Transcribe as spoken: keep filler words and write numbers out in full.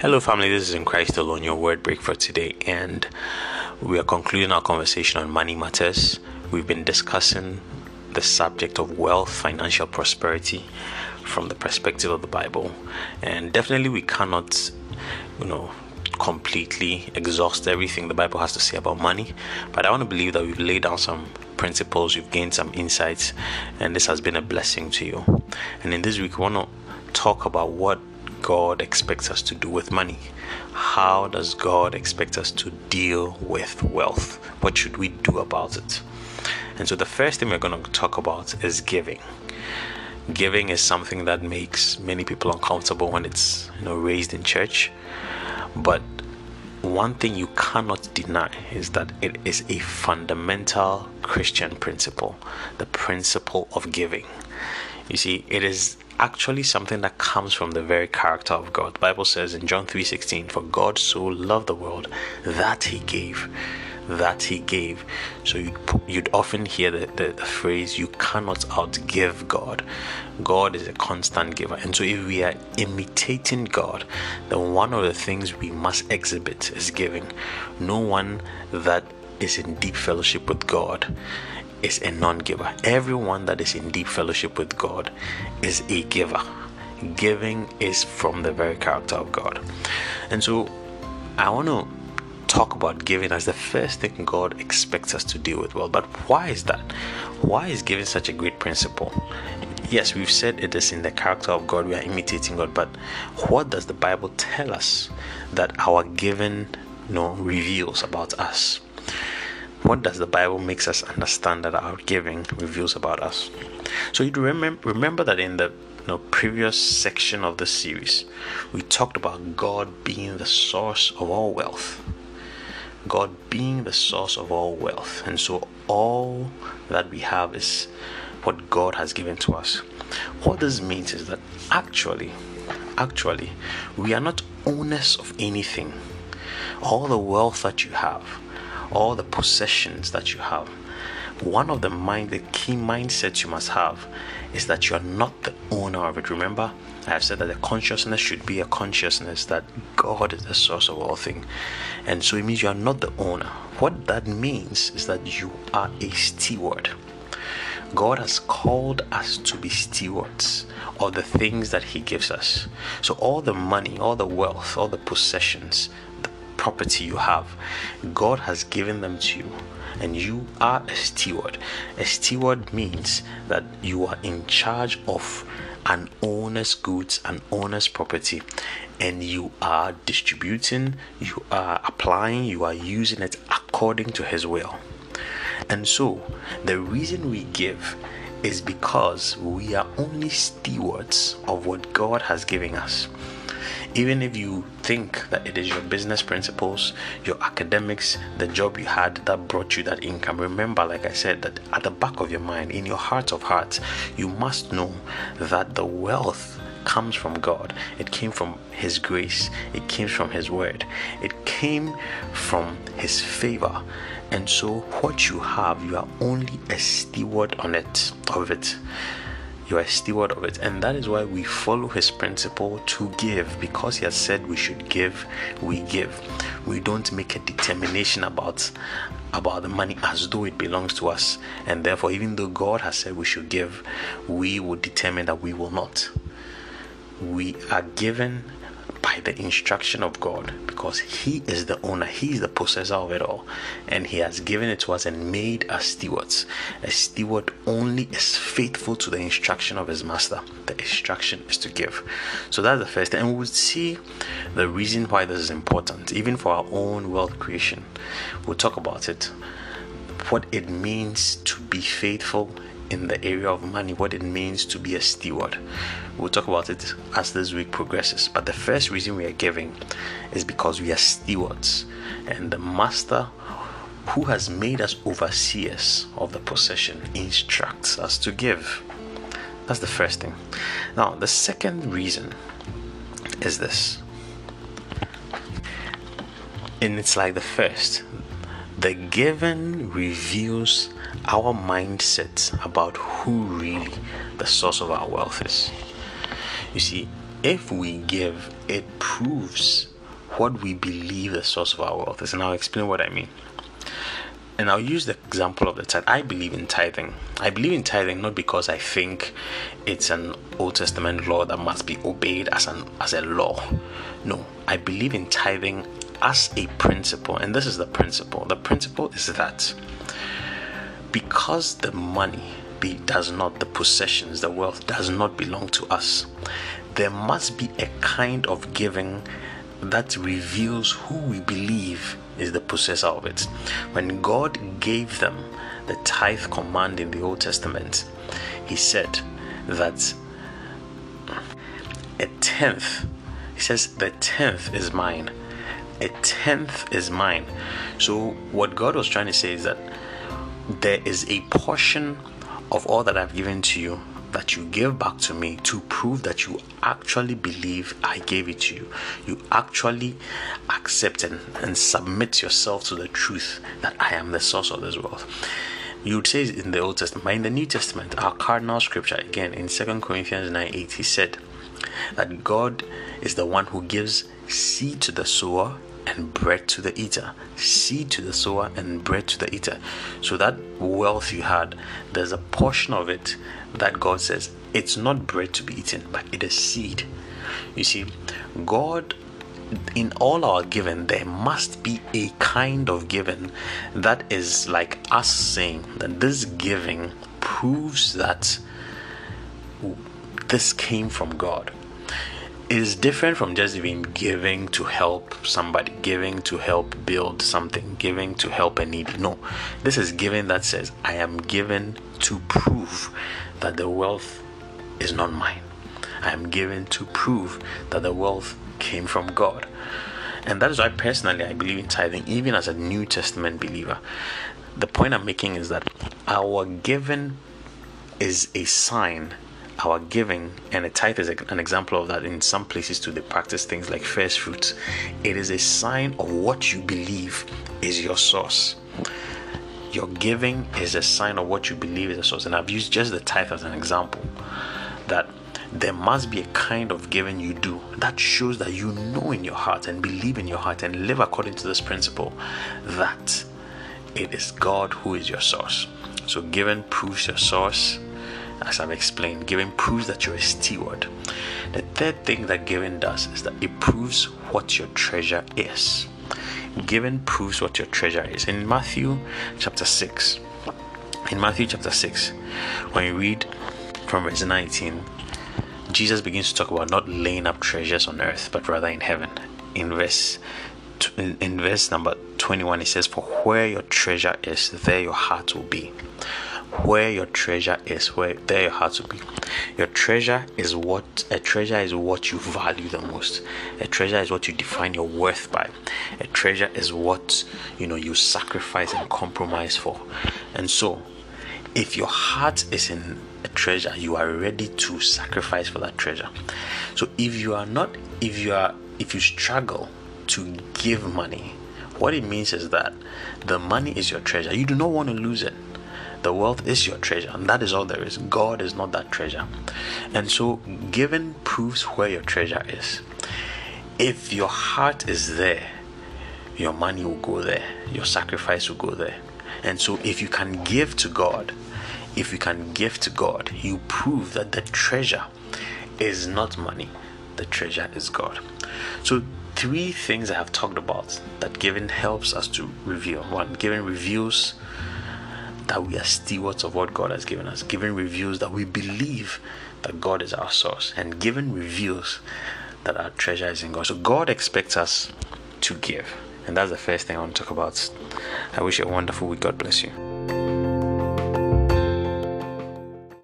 Hello family, this is In Christ Alone, your word break for today, and we are concluding our conversation on money matters. We've been discussing the subject of wealth, financial prosperity from the perspective of the Bible, and definitely we cannot, you know, completely exhaust everything the Bible has to say about money, but I want to believe that we've laid down some principles, you've gained some insights, and this has been a blessing to you. And in this week we want to talk about what God expects us to do with money. How does God expect us to deal with wealth? What should we do about it? And so the first thing we're going to talk about is giving. Giving is something that makes many people uncomfortable when it's, you know, raised in church. But one thing you cannot deny is that it is a fundamental Christian principle, the principle of giving. You see, it is actually something that comes from the very character of God. The Bible says in John three sixteen, for God so loved the world that he gave, that he gave. So you'd, you'd often hear the, the, the phrase, you cannot outgive God. God is a constant giver. And so if we are imitating God, then one of the things we must exhibit is giving. No one that is in deep fellowship with God is a non-giver. Everyone that is in deep fellowship with God is a giver. Giving is from the very character of God. And so I want to talk about giving as the first thing God expects us to deal with. Well, but why is that? Why is giving such a great principle? Yes, we've said it is in the character of God, we are imitating God, but what does the Bible tell us that our giving, you know, reveals about us? What does the Bible makes us understand that our giving reveals about us? So you remember remember that in the you know, previous section of this series, we talked about God being the source of all wealth. God being the source of all wealth. And so all that we have is what God has given to us. What this means is that actually, actually, we are not owners of anything. All the wealth that you have, all the possessions that you have, one of the mind the key mindsets you must have is that you are not the owner of it. Remember, I have said that the consciousness should be a consciousness that God is the source of all things, and so it means you are not the owner. What that means is that you are a steward. God has called us to be stewards of the things that he gives us. So all the money, all the wealth, all the possessions, the property you have, God has given them to you, and you are a steward. A steward means that you are in charge of an owner's goods, an owner's property, and you are distributing, you are applying, you are using it according to his will. And so the reason we give is because we are only stewards of what God has given us. Even if you think that it is your business principles, your academics, the job you had that brought you that income, remember, like I said, that at the back of your mind, in your heart of hearts, you must know that the wealth comes from God. It came from his grace. It came from his word. It came from his favor. And so what you have, you are only a steward on it, of it. You are a steward of it, and that is why we follow his principle to give, because he has said we should give. We give. We don't make a determination about about the money as though it belongs to us, and therefore, even though God has said we should give, we will determine that we will not. We are given by the instruction of God, because he is the owner, he is the possessor of it all, and he has given it to us and made us stewards. A steward only is faithful to the instruction of his master. The instruction is to give. So that's the first thing, and we will see the reason why this is important, even for our own wealth creation. We'll talk about it, what it means to be faithful in the area of money, what it means to be a steward. We'll talk about it as this week progresses, but the first reason we are giving is because we are stewards, and the master who has made us overseers of the possession instructs us to give. That's the first thing. Now the second reason is this, and it's like the first, the giving reveals our mindset about who really the source of our wealth is. You see, If we give, it proves what we believe the source of our wealth is. And I'll explain what I mean. And I'll use the example of the tithe. I believe in tithing. I believe in tithing not because I think it's an Old Testament law that must be obeyed as an as a law. No, I believe in tithing as a principle. And this is the principle. The principle is that because the money be, does not, the possessions, the wealth does not belong to us, there must be a kind of giving that reveals who we believe is the possessor of it. When God gave them the tithe command in the Old Testament, he said that a tenth, he says the tenth is mine, a tenth is mine. So what God was trying to say is that there is a portion of all that I've given to you that you give back to me to prove that you actually believe I gave it to you. You actually accept and, and submit yourself to the truth that I am the source of this wealth. You would say in the Old Testament, but in the New Testament, our cardinal scripture, again in Second Corinthians nine eight, he said that God is the one who gives seed to the sower and bread to the eater. Seed to the sower and bread to the eater. So that wealth you had, there's a portion of it that God says it's not bread to be eaten, but it is seed. You see, God, in all our giving, there must be a kind of giving that is like us saying that this giving proves that this came from God. Is different from just even giving to help somebody, giving to help build something, giving to help a needy. No, this is giving that says, I am given to prove that the wealth is not mine. I am given to prove that the wealth came from God. And that is why personally I believe in tithing, even as a New Testament believer. The point I'm making is that our giving is a sign. Our giving, and a tithe is an example of that. In some places too, they practice things like first fruits. It is a sign of what you believe is your source. Your giving is a sign of what you believe is a source. And I've used just the tithe as an example, that there must be a kind of giving you do that shows that you know in your heart and believe in your heart and live according to this principle that it is God who is your source. So giving proves your source. As I've explained, giving proves that you're a steward. The third thing that giving does is that it proves what your treasure is. Giving proves what your treasure is. In Matthew chapter six, in Matthew chapter six, when you read from verse nineteen, Jesus begins to talk about not laying up treasures on earth, but rather in heaven. In verse in, in verse number twenty-one, it says, "For where your treasure is, there your heart will be." Where your treasure is, where there your heart will be. Your treasure is what a treasure is what you value the most. A treasure is what you define your worth by. A treasure is what you know you sacrifice and compromise for. And so, if your heart is in a treasure, you are ready to sacrifice for that treasure. So if you are not, if you are, if you struggle to give money, what it means is that the money is your treasure. You do not want to lose it. The wealth is your treasure, and that is all there is. God is not that treasure. And so giving proves where your treasure is. If your heart is there, your money will go there, your sacrifice will go there. And so if you can give to God, if you can give to God, you prove that the treasure is not money, the treasure is God. So three things I have talked about that giving helps us to reveal. One, giving reveals that we are stewards of what God has given us. Giving reveals that we believe that God is our source. And giving reveals that our treasure is in God. So God expects us to give. And that's the first thing I want to talk about. I wish you a wonderful week. God bless you.